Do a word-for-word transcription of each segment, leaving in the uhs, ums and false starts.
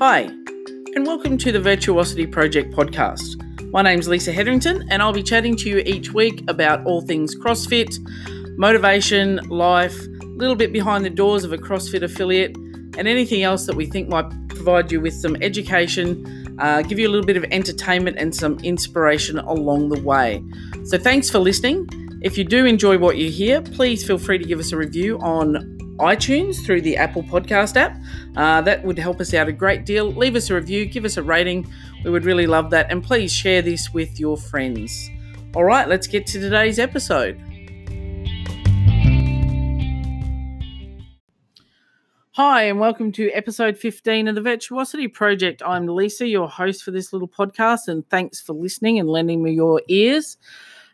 Hi, and welcome to the Virtuosity Project podcast. My name's Lisa Hetherington, and I'll be chatting to you each week about all things CrossFit, motivation, life, a little bit behind the doors of a CrossFit affiliate, and anything else that we think might provide you with some education, uh, give you a little bit of entertainment and some inspiration along the way. So thanks for listening. If you do enjoy what you hear, please feel free to give us a review on iTunes through the Apple Podcast app. Uh, that would help us out a great deal. Leave us a review, give us a rating. We would really love that. And please share this with your friends. All right, let's get to today's episode. Hi, and welcome to episode fifteen of the Virtuosity Project. I'm Lisa, your host for this little podcast, and thanks for listening and lending me your ears.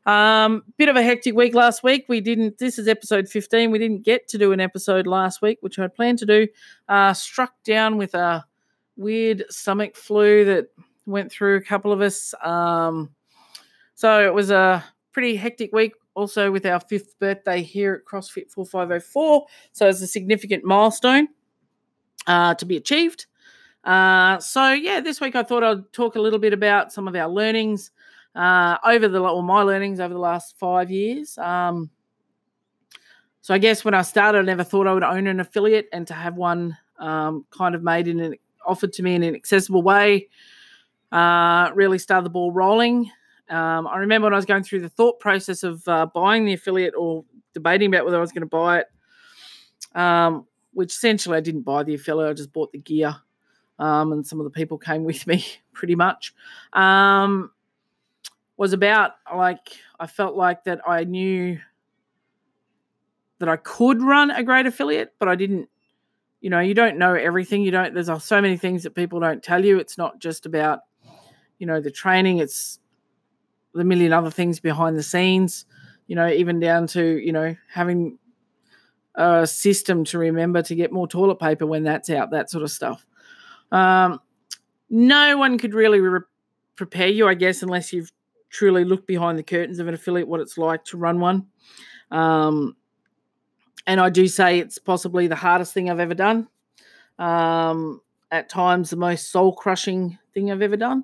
Um, bit of a hectic week last week. We didn't, this is episode fifteen. We didn't get to do an episode last week, which I planned to do, uh, struck down with a weird stomach flu that went through a couple of us. Um, so it was a pretty hectic week also with our fifth birthday here at CrossFit forty-five oh four. So it's a significant milestone, uh, to be achieved. Uh, so yeah, this week I thought I'd talk a little bit about some of our learnings, Uh, over the well, my learnings over the last five years. Um, so I guess when I started, I never thought I would own an affiliate, and to have one um, kind of made in an offered to me in an accessible way uh, really started the ball rolling. Um, I remember when I was going through the thought process of uh, buying the affiliate or debating about whether I was going to buy it, um, which essentially I didn't buy the affiliate. I just bought the gear, um, and some of the people came with me pretty much. Um, was about, like, I felt like that I knew that I could run a great affiliate, but I didn't, you know, you don't know everything. You don't, there's so many things that people don't tell you. It's not just about, you know, the training. It's the million other things behind the scenes, you know, even down to, you know, having a system to remember to get more toilet paper when that's out, that sort of stuff. Um, no one could really re- prepare you, I guess, unless you've truly look behind the curtains of an affiliate, what it's like to run one. Um, and I do say it's possibly the hardest thing I've ever done. Um, at times the most soul-crushing thing I've ever done.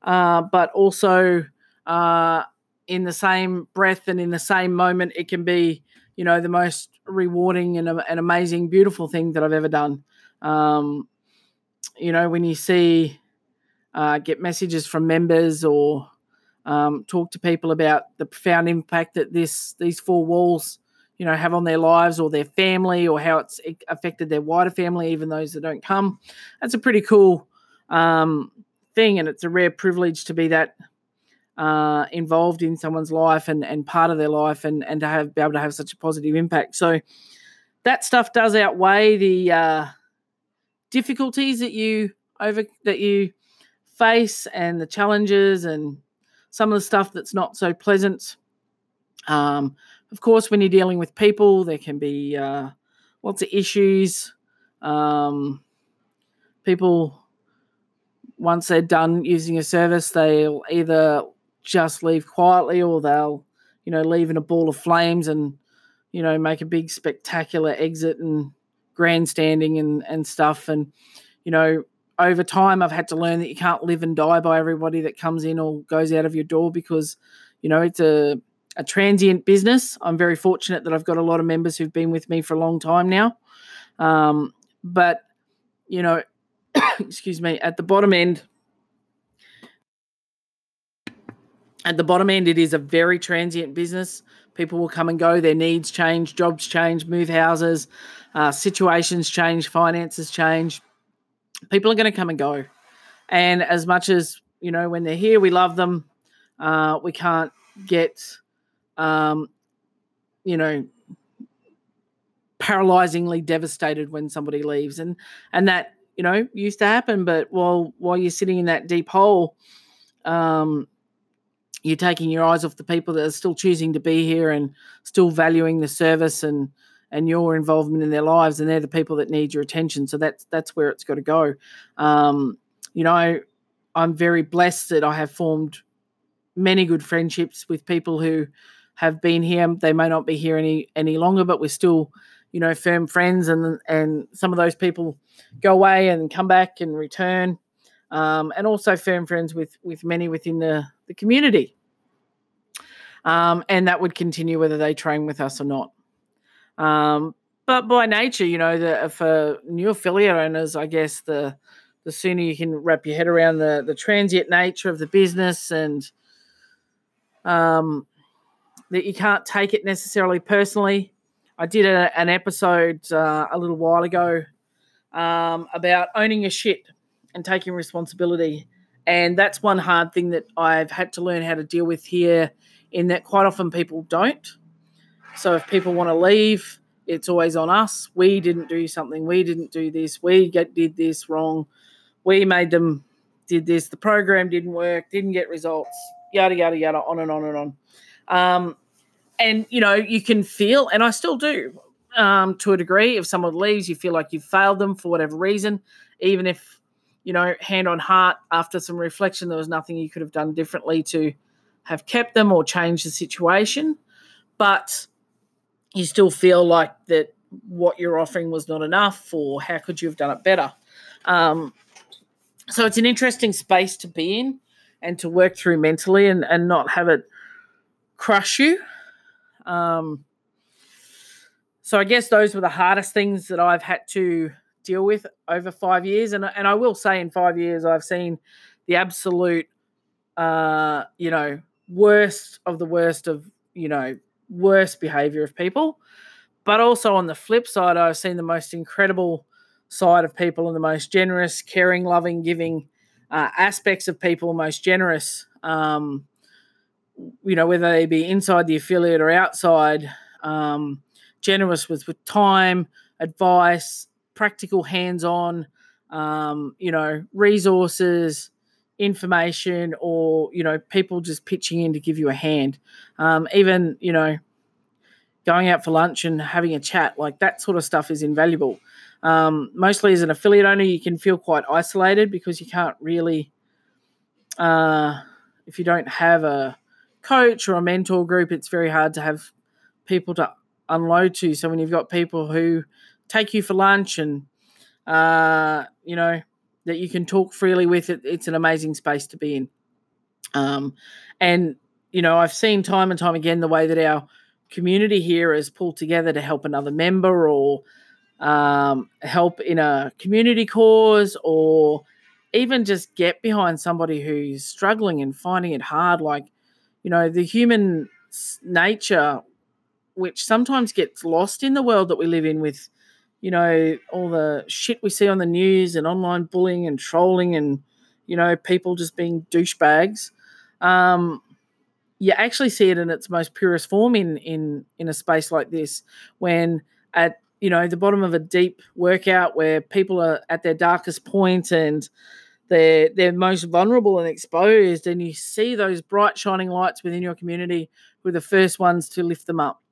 Uh, but also uh, in the same breath and in the same moment, it can be, you know, the most rewarding and an amazing, beautiful thing that I've ever done. Um, you know, when you see, uh, get messages from members or Um, talk to people about the profound impact that this these four walls, you know, have on their lives or their family, or how it's affected their wider family, even those that don't come. That's a pretty cool um, thing, and it's a rare privilege to be that uh, involved in someone's life and, and part of their life, and, and to have be able to have such a positive impact. So that stuff does outweigh the uh, difficulties that you over that you face, and the challenges, and some of the stuff that's not so pleasant. Um, of course, when you're dealing with people, there can be uh, lots of issues. Um, people, once they're done using a service, they'll either just leave quietly, or they'll, you know, leave in a ball of flames and, you know, make a big spectacular exit and grandstanding and, and stuff. And, you know, over time, I've had to learn that you can't live and die by everybody that comes in or goes out of your door, because, you know, it's a, a transient business. I'm very fortunate that I've got a lot of members who've been with me for a long time now. Um, but, you know, excuse me, at the bottom end, at the bottom end, it is a very transient business. People will come and go. Their needs change, jobs change, move houses, uh, situations change, finances change. People are going to come and go. And as much as, you know, when they're here, we love them. Uh, we can't get, um, you know, paralyzingly devastated when somebody leaves. And, and that, you know, used to happen. But while, while you're sitting in that deep hole, um, you're taking your eyes off the people that are still choosing to be here and still valuing the service and, and your involvement in their lives, and they're the people that need your attention. So that's that's where it's got to go. Um, you know, I'm very blessed that I have formed many good friendships with people who have been here. They may not be here any any longer, but we're still, you know, firm friends, and and some of those people go away and come back and return, um, and also firm friends with with many within the, the community. Um, and that would continue whether they train with us or not. Um, but by nature, you know, the, for new affiliate owners, I guess the the sooner you can wrap your head around the, the transient nature of the business, and um, that you can't take it necessarily personally. I did a, an episode uh, a little while ago um, about owning your shit and taking responsibility. And that's one hard thing that I've had to learn how to deal with here, in that quite often people don't. So if people want to leave, it's always on us. We didn't do something. We didn't do this. We get, did this wrong. We made them, did this. The program didn't work, didn't get results, yada, yada, yada, on and on and on. Um, and, you know, you can feel, and I still do, um, to a degree, if someone leaves, you feel like you've failed them for whatever reason, even if, you know, hand on heart, after some reflection, there was nothing you could have done differently to have kept them or changed the situation. But you still feel like that what you're offering was not enough, or how could you have done it better? Um, so it's an interesting space to be in and to work through mentally, and, and not have it crush you. Um, so I guess those were the hardest things that I've had to deal with over five years. And, and I will say, in five years, I've seen the absolute, uh, you know, worst of the worst of, you know, worst behavior of people, but also on the flip side, I've seen the most incredible side of people, and the most generous, caring, loving, giving uh, aspects of people, most generous, um, you know, whether they be inside the affiliate or outside, um, generous with, with time, advice, practical hands-on, um, you know, resources, information, or, you know, people just pitching in to give you a hand. Um, even, you know, going out for lunch and having a chat, like that sort of stuff is invaluable. Um, mostly as an affiliate owner, you can feel quite isolated, because you can't really, uh, if you don't have a coach or a mentor group, it's very hard to have people to unload to. So when you've got people who take you for lunch and, uh, you know, that you can talk freely with, it, it's an amazing space to be in. Um, and, you know, I've seen time and time again the way that our community here is pulled together to help another member, or um, help in a community cause, or even just get behind somebody who's struggling and finding it hard. Like, you know, the human nature, which sometimes gets lost in the world that we live in with, you know, all the shit we see on the news and online bullying and trolling and, you know, people just being douchebags. Um, you actually see it in its most purest form in, in, in a space like this, when at, you know, the bottom of a deep workout where people are at their darkest point and they're, they're most vulnerable and exposed, and you see those bright shining lights within your community who are the first ones to lift them up.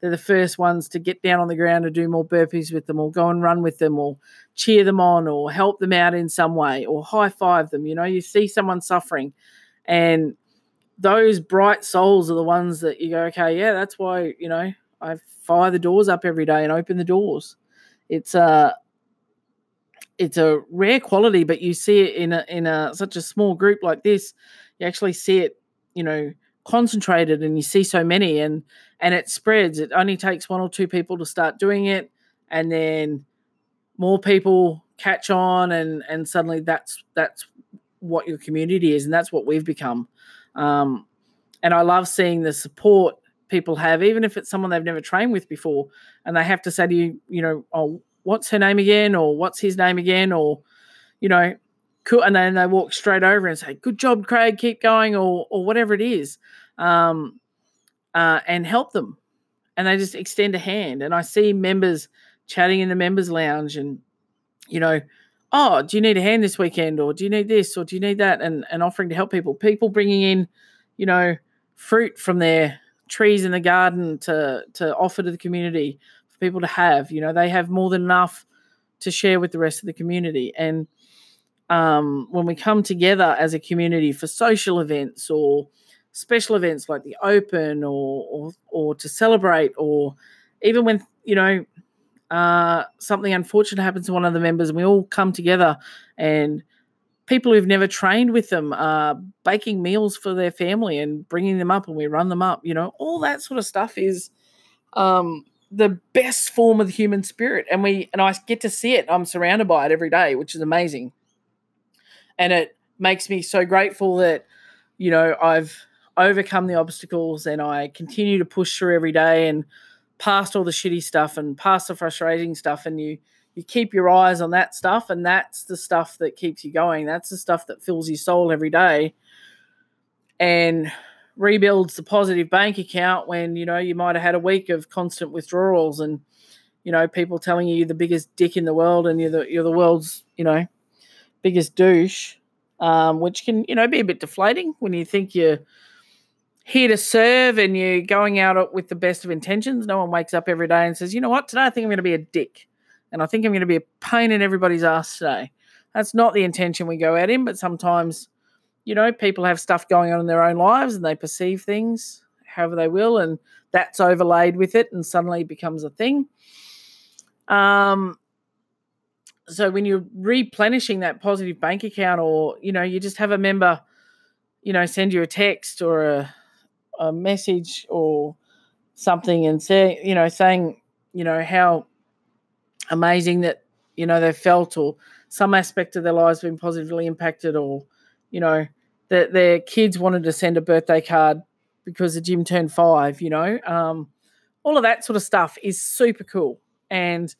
They're the first ones to get down on the ground and do more burpees with them, or go and run with them, or cheer them on, or help them out in some way, or high-five them. You know, you see someone suffering, and those bright souls are the ones that you go, okay, yeah, that's why, you know, I fire the doors up every day and open the doors. It's a, it's a rare quality, but you see it in a, in a such a small group like this. You actually see it, you know, concentrated, and you see so many, and and it spreads. It only takes one or two people to start doing it, and then more people catch on, and and suddenly that's that's what your community is, and that's what we've become. Um, and I love seeing the support people have, even if it's someone they've never trained with before, and they have to say to you, you know, oh, what's her name again, or what's his name again, or, you know, cool, and then they walk straight over and say, good job, Craig, keep going, or or whatever it is, um, uh, and help them. And they just extend a hand. And I see members chatting in the members lounge and, you know, oh, do you need a hand this weekend, or do you need this, or do you need that, and, and offering to help people. People bringing in, you know, fruit from their trees in the garden to, to offer to the community for people to have. You know, they have more than enough to share with the rest of the community. And Um, when we come together as a community for social events or special events like the Open, or, or or to celebrate, or even when, you know, uh, something unfortunate happens to one of the members, and we all come together, and people who've never trained with them are baking meals for their family and bringing them up, and we run them up. You know, all that sort of stuff is um, the best form of the human spirit, and we and I get to see it. I'm surrounded by it every day, which is amazing, and it makes me so grateful that, you know, I've overcome the obstacles and I continue to push through every day and past all the shitty stuff and past the frustrating stuff. And you, you keep your eyes on that stuff, and that's the stuff that keeps you going. That's the stuff that fills your soul every day and rebuilds the positive bank account when, you know, you might have had a week of constant withdrawals and, you know, people telling you you're the biggest dick in the world and you're the, you're the world's, you know, biggest douche. Um, which can, you know, be a bit deflating when you think you're here to serve and you're going out with the best of intentions. No one wakes up every day and says, you know what, today I think I'm going to be a dick and I think I'm going to be a pain in everybody's ass today. That's not the intention we go out in, but sometimes, you know, people have stuff going on in their own lives and they perceive things however they will, and that's overlaid with it and suddenly it becomes a thing. Um So when you're replenishing that positive bank account, or, you know, you just have a member, you know, send you a text or a, a message or something and say, you know, saying, you know, how amazing that, you know, they felt, or some aspect of their lives been positively impacted, or, you know, that their kids wanted to send a birthday card because the gym turned five, you know. Um, all of that sort of stuff is super cool. And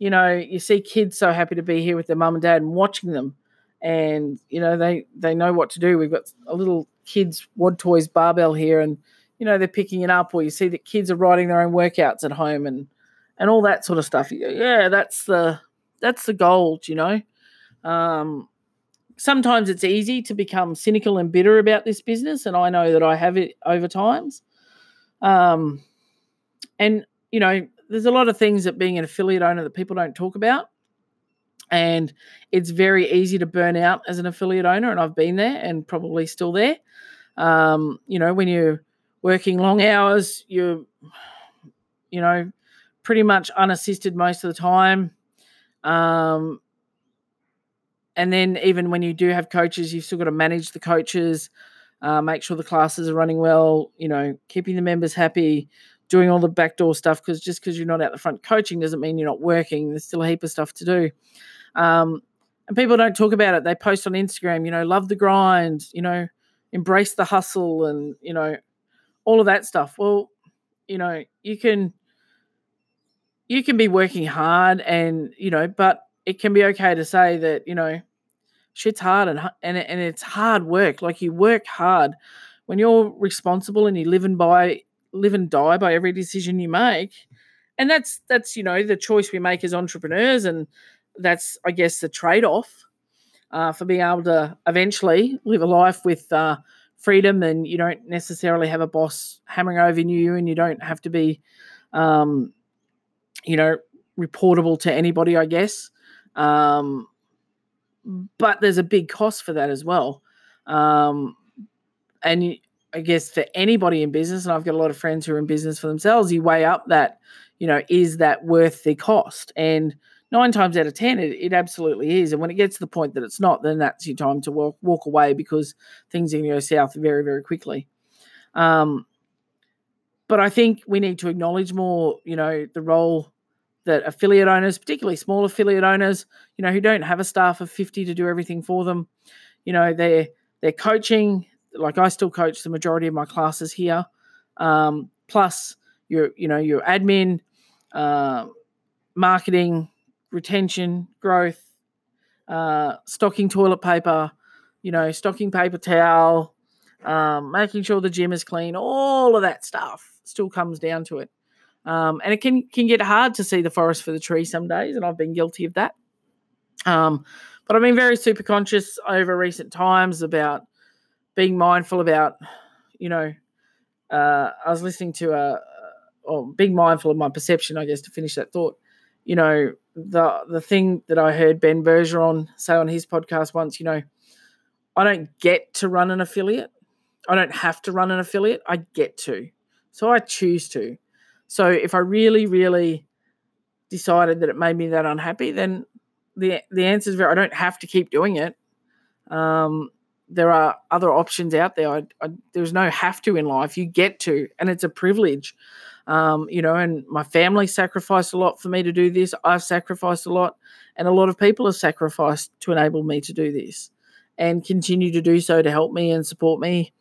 you know, you see kids so happy to be here with their mum and dad and watching them, and, you know, they, they know what to do. We've got a little kids' Wad Toys barbell here, and, you know, they're picking it up, or you see that kids are writing their own workouts at home and, and all that sort of stuff. Yeah, that's the that's the gold, you know. Um, sometimes it's easy to become cynical and bitter about this business, and I know that I have it over times. Um, and, you know, there's a lot of things that being an affiliate owner that people don't talk about, and it's very easy to burn out as an affiliate owner, and I've been there and probably still there. Um, you know, when you're working long hours, you're, you know, pretty much unassisted most of the time. Um, and then even when you do have coaches, you've still got to manage the coaches, uh, make sure the classes are running well, you know, keeping the members happy, doing all the backdoor stuff, because just because you're not out the front coaching doesn't mean you're not working. There's still a heap of stuff to do. Um, and people don't talk about it. They post on Instagram, you know, love the grind, you know, embrace the hustle, and, you know, all of that stuff. Well, you know, you can, you can be working hard and, you know, but it can be okay to say that, you know, shit's hard and, and, and it's hard work. Like, you work hard when you're responsible and you live and by live and die by every decision you make. And that's, that's, you know, the choice we make as entrepreneurs. And that's, I guess, the trade-off uh, for being able to eventually live a life with uh, freedom, and you don't necessarily have a boss hammering over you, and you don't have to be, um, you know, reportable to anybody, I guess. Um, but there's a big cost for that as well. Um, and you, I guess for anybody in business, and I've got a lot of friends who are in business for themselves, you weigh up that, you know, is that worth the cost? And nine times out of ten, it, it absolutely is. And when it gets to the point that it's not, then that's your time to walk, walk away, because things are going to go south very, very quickly. Um, but I think we need to acknowledge more, you know, the role that affiliate owners, particularly small affiliate owners, you know, who don't have a staff of fifty to do everything for them, you know, they're, they're coaching. Like, I still coach the majority of my classes here. Um, plus, your, you know, your admin, uh, marketing, retention, growth, uh, stocking toilet paper, you know, stocking paper towel, um, making sure the gym is clean. All of that stuff still comes down to it, um, and it can can get hard to see the forest for the tree some days, and I've been guilty of that. Um, but I've been very super conscious over recent times about being mindful about, you know, uh, I was listening to a, or being mindful of my perception, I guess, to finish that thought. You know, the the thing that I heard Ben Bergeron say on his podcast once, you know, I don't get to run an affiliate. I don't have to run an affiliate. I get to. So I choose to. So if I really, really decided that it made me that unhappy, then the the answer is very, I don't have to keep doing it. Um, there are other options out there. I, I, there's no have to in life. You get to, and it's a privilege. Um, you know, and my family sacrificed a lot for me to do this. I've sacrificed a lot, and a lot of people have sacrificed to enable me to do this and continue to do so to help me and support me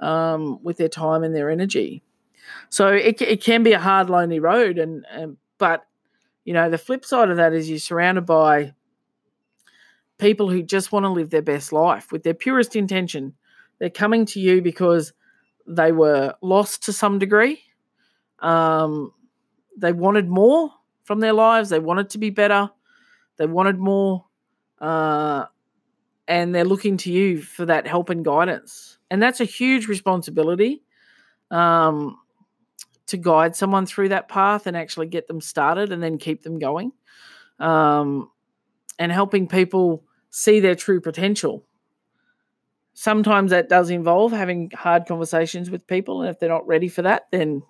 um, with their time and their energy. So it it can be a hard, lonely road, and, and but, you know, the flip side of that is you're surrounded by people who just want to live their best life with their purest intention. They're coming to you because they were lost to some degree. Um, they wanted more from their lives. They wanted to be better. They wanted more. Uh, and they're looking to you for that help and guidance. And that's a huge responsibility um, to guide someone through that path and actually get them started and then keep them going. Um, and helping people see their true potential. Sometimes that does involve having hard conversations with people, and if they're not ready for that, then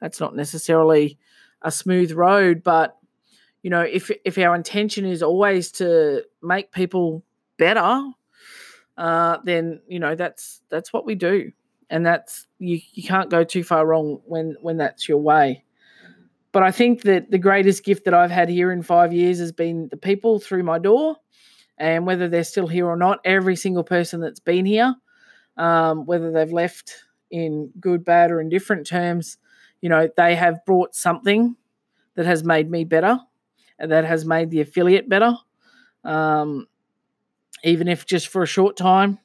that's not necessarily a smooth road. But, you know, if if our intention is always to make people better, uh, then, you know, that's that's what we do. And that's you, you can't go too far wrong when, when that's your way. But I think that the greatest gift that I've had here in five years has been the people through my door, and whether they're still here or not, every single person that's been here, um, whether they've left in good, bad, or indifferent terms, you know, they have brought something that has made me better and that has made the affiliate better, um, even if just for a short time.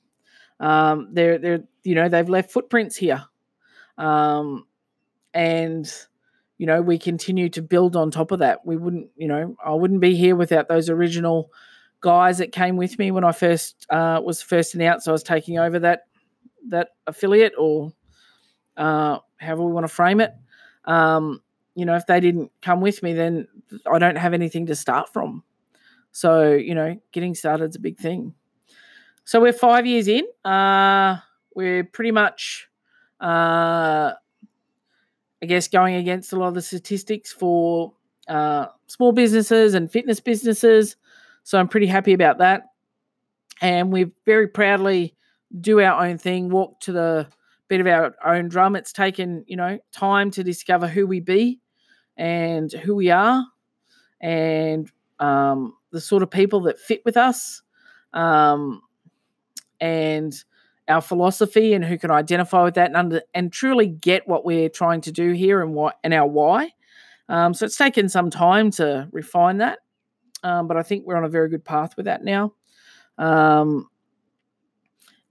Um, they're, they're, you know, they've left footprints here, um, and you know, we continue to build on top of that. We wouldn't, you know, I wouldn't be here without those original guys that came with me when I first uh, was first announced. I was taking over that that affiliate, or uh, however we want to frame it. Um, you know, if they didn't come with me, then I don't have anything to start from. So, you know, getting started is a big thing. So we're five years in. Uh, we're pretty much... Uh, I guess, going against a lot of the statistics for uh, small businesses and fitness businesses. So I'm pretty happy about that. And we very proudly do our own thing, walk to the beat of our own drum. It's taken, you know, time to discover who we be and who we are and um, the sort of people that fit with us um, and our philosophy, and who can identify with that and under, and truly get what we're trying to do here and what and our why. Um, so it's taken some time to refine that, um, but I think we're on a very good path with that now. Um,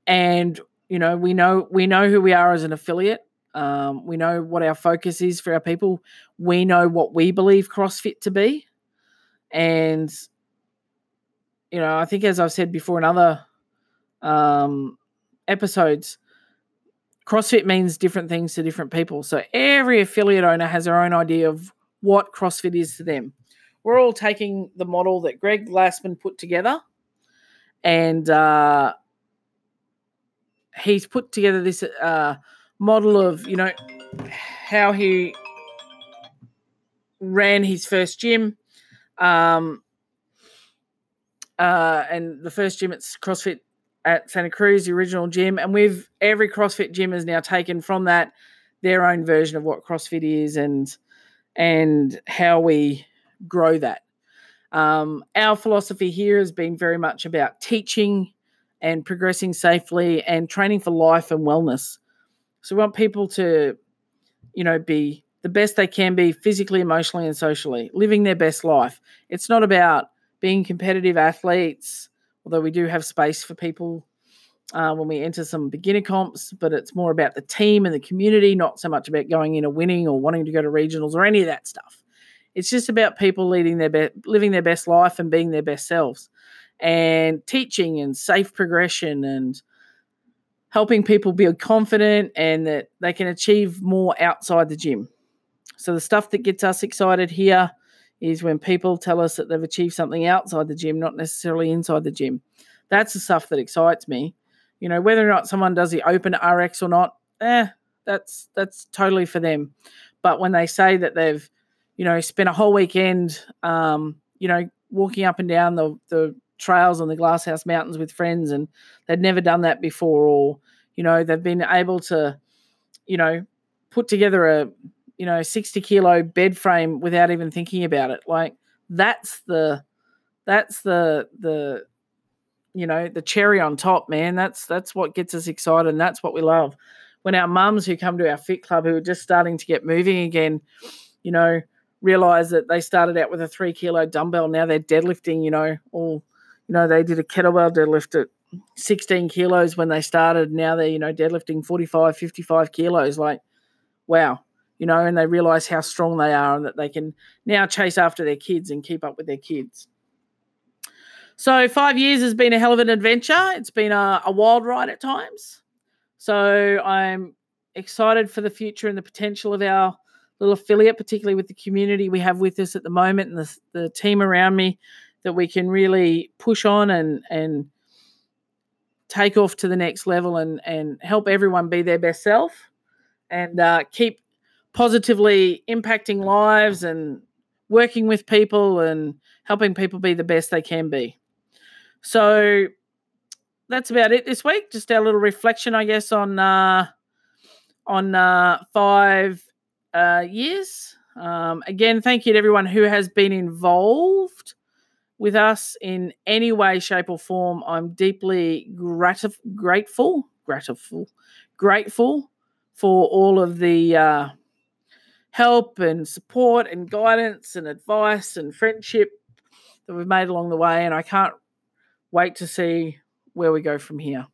and you know, we know we know who we are as an affiliate. Um, we know what our focus is for our people. We know what we believe CrossFit to be, and you know, I think as I've said before in other Um, episodes, CrossFit means different things to different people. So every affiliate owner has their own idea of what CrossFit is to them. We're all taking the model that Greg Glassman put together, and uh, he's put together this uh, model of, you know, how he ran his first gym, um, uh, and the first gym at CrossFit at Santa Cruz, the original gym, and we've every CrossFit gym has now taken from that their own version of what CrossFit is and and how we grow that. Um, our philosophy here has been very much about teaching and progressing safely and training for life and wellness. So we want people to, you know, be the best they can be physically, emotionally, and socially, living their best life. It's not about being competitive athletes, although we do have space for people uh, when we enter some beginner comps, but it's more about the team and the community, not so much about going in or winning or wanting to go to regionals or any of that stuff. It's just about people leading their be- living their best life and being their best selves, and teaching and safe progression and helping people be confident and that they can achieve more outside the gym. So the stuff that gets us excited here is when people tell us that they've achieved something outside the gym, not necessarily inside the gym. That's the stuff that excites me. You know, whether or not someone does the open R X or not, eh, that's that's totally for them. But when they say that they've, you know, spent a whole weekend, um, you know, walking up and down the, the trails on the Glasshouse Mountains with friends, and they'd never done that before, or, you know, they've been able to, you know, put together a, you know, sixty kilo bed frame without even thinking about it. Like that's the, that's the, the, you know, the cherry on top, man. That's, that's what gets us excited. And that's what we love. When our mums who come to our fit club, who are just starting to get moving again, you know, realize that they started out with a three kilo dumbbell. Now they're deadlifting, you know, or, you know, they did a kettlebell deadlift at sixteen kilos when they started. Now they're, you know, deadlifting forty-five, fifty-five kilos. Like, wow. You know, and they realize how strong they are and that they can now chase after their kids and keep up with their kids. So five years has been a hell of an adventure. It's been a, a wild ride at times. So I'm excited for the future and the potential of our little affiliate, particularly with the community we have with us at the moment and the, the team around me, that we can really push on and and take off to the next level and, and help everyone be their best self and uh, keep positively impacting lives and working with people and helping people be the best they can be. So that's about it this week. Just our little reflection, I guess, on uh, on uh, five uh, years. Um, again, thank you to everyone who has been involved with us in any way, shape, or form. I'm deeply gratif- grateful, grateful, grateful for all of the uh, help and support and guidance and advice and friendship that we've made along the way, and I can't wait to see where we go from here.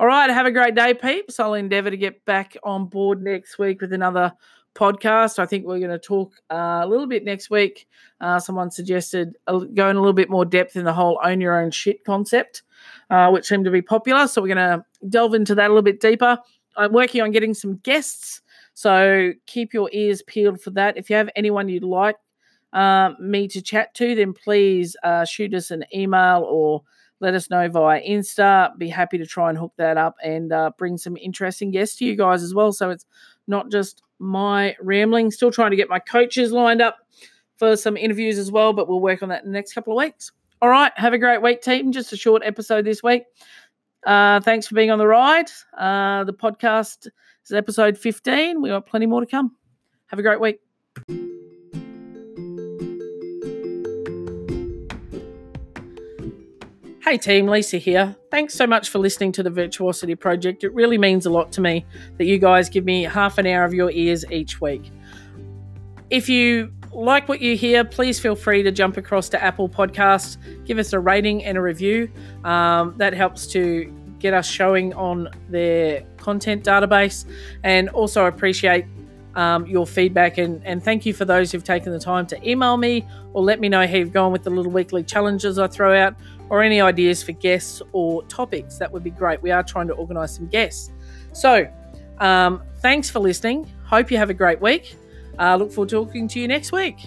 All right, have a great day, peeps. I'll endeavour to get back on board next week with another podcast. I think we're going to talk uh, a little bit next week. Uh, someone suggested uh, going a little bit more depth in the whole own your own shit concept, uh, which seemed to be popular, so we're going to delve into that a little bit deeper. I'm working on getting some guests, so keep your ears peeled for that. If you have anyone you'd like uh, me to chat to, then please uh, shoot us an email or let us know via Insta. Be happy to try and hook that up and uh, bring some interesting guests to you guys as well, so it's not just my rambling. Still trying to get my coaches lined up for some interviews as well, but we'll work on that in the next couple of weeks. All right, have a great week, team. Just a short episode this week. Uh, thanks for being on the ride. Uh, the podcast is episode fifteen. We've got plenty more to come. Have a great week. Hey team, Lisa here. Thanks so much for listening to the Virtuosity Project. It really means a lot to me that you guys give me half an hour of your ears each week. If you like what you hear, please feel free to jump across to Apple Podcasts, give us a rating and a review. Um, that helps to get us showing on their content database, and also appreciate um, your feedback. And, and thank you for those who've taken the time to email me or let me know how you've gone with the little weekly challenges I throw out, or any ideas for guests or topics. That would be great. We are trying to organise some guests. So um, thanks for listening. Hope you have a great week. I uh, look forward to talking to you next week.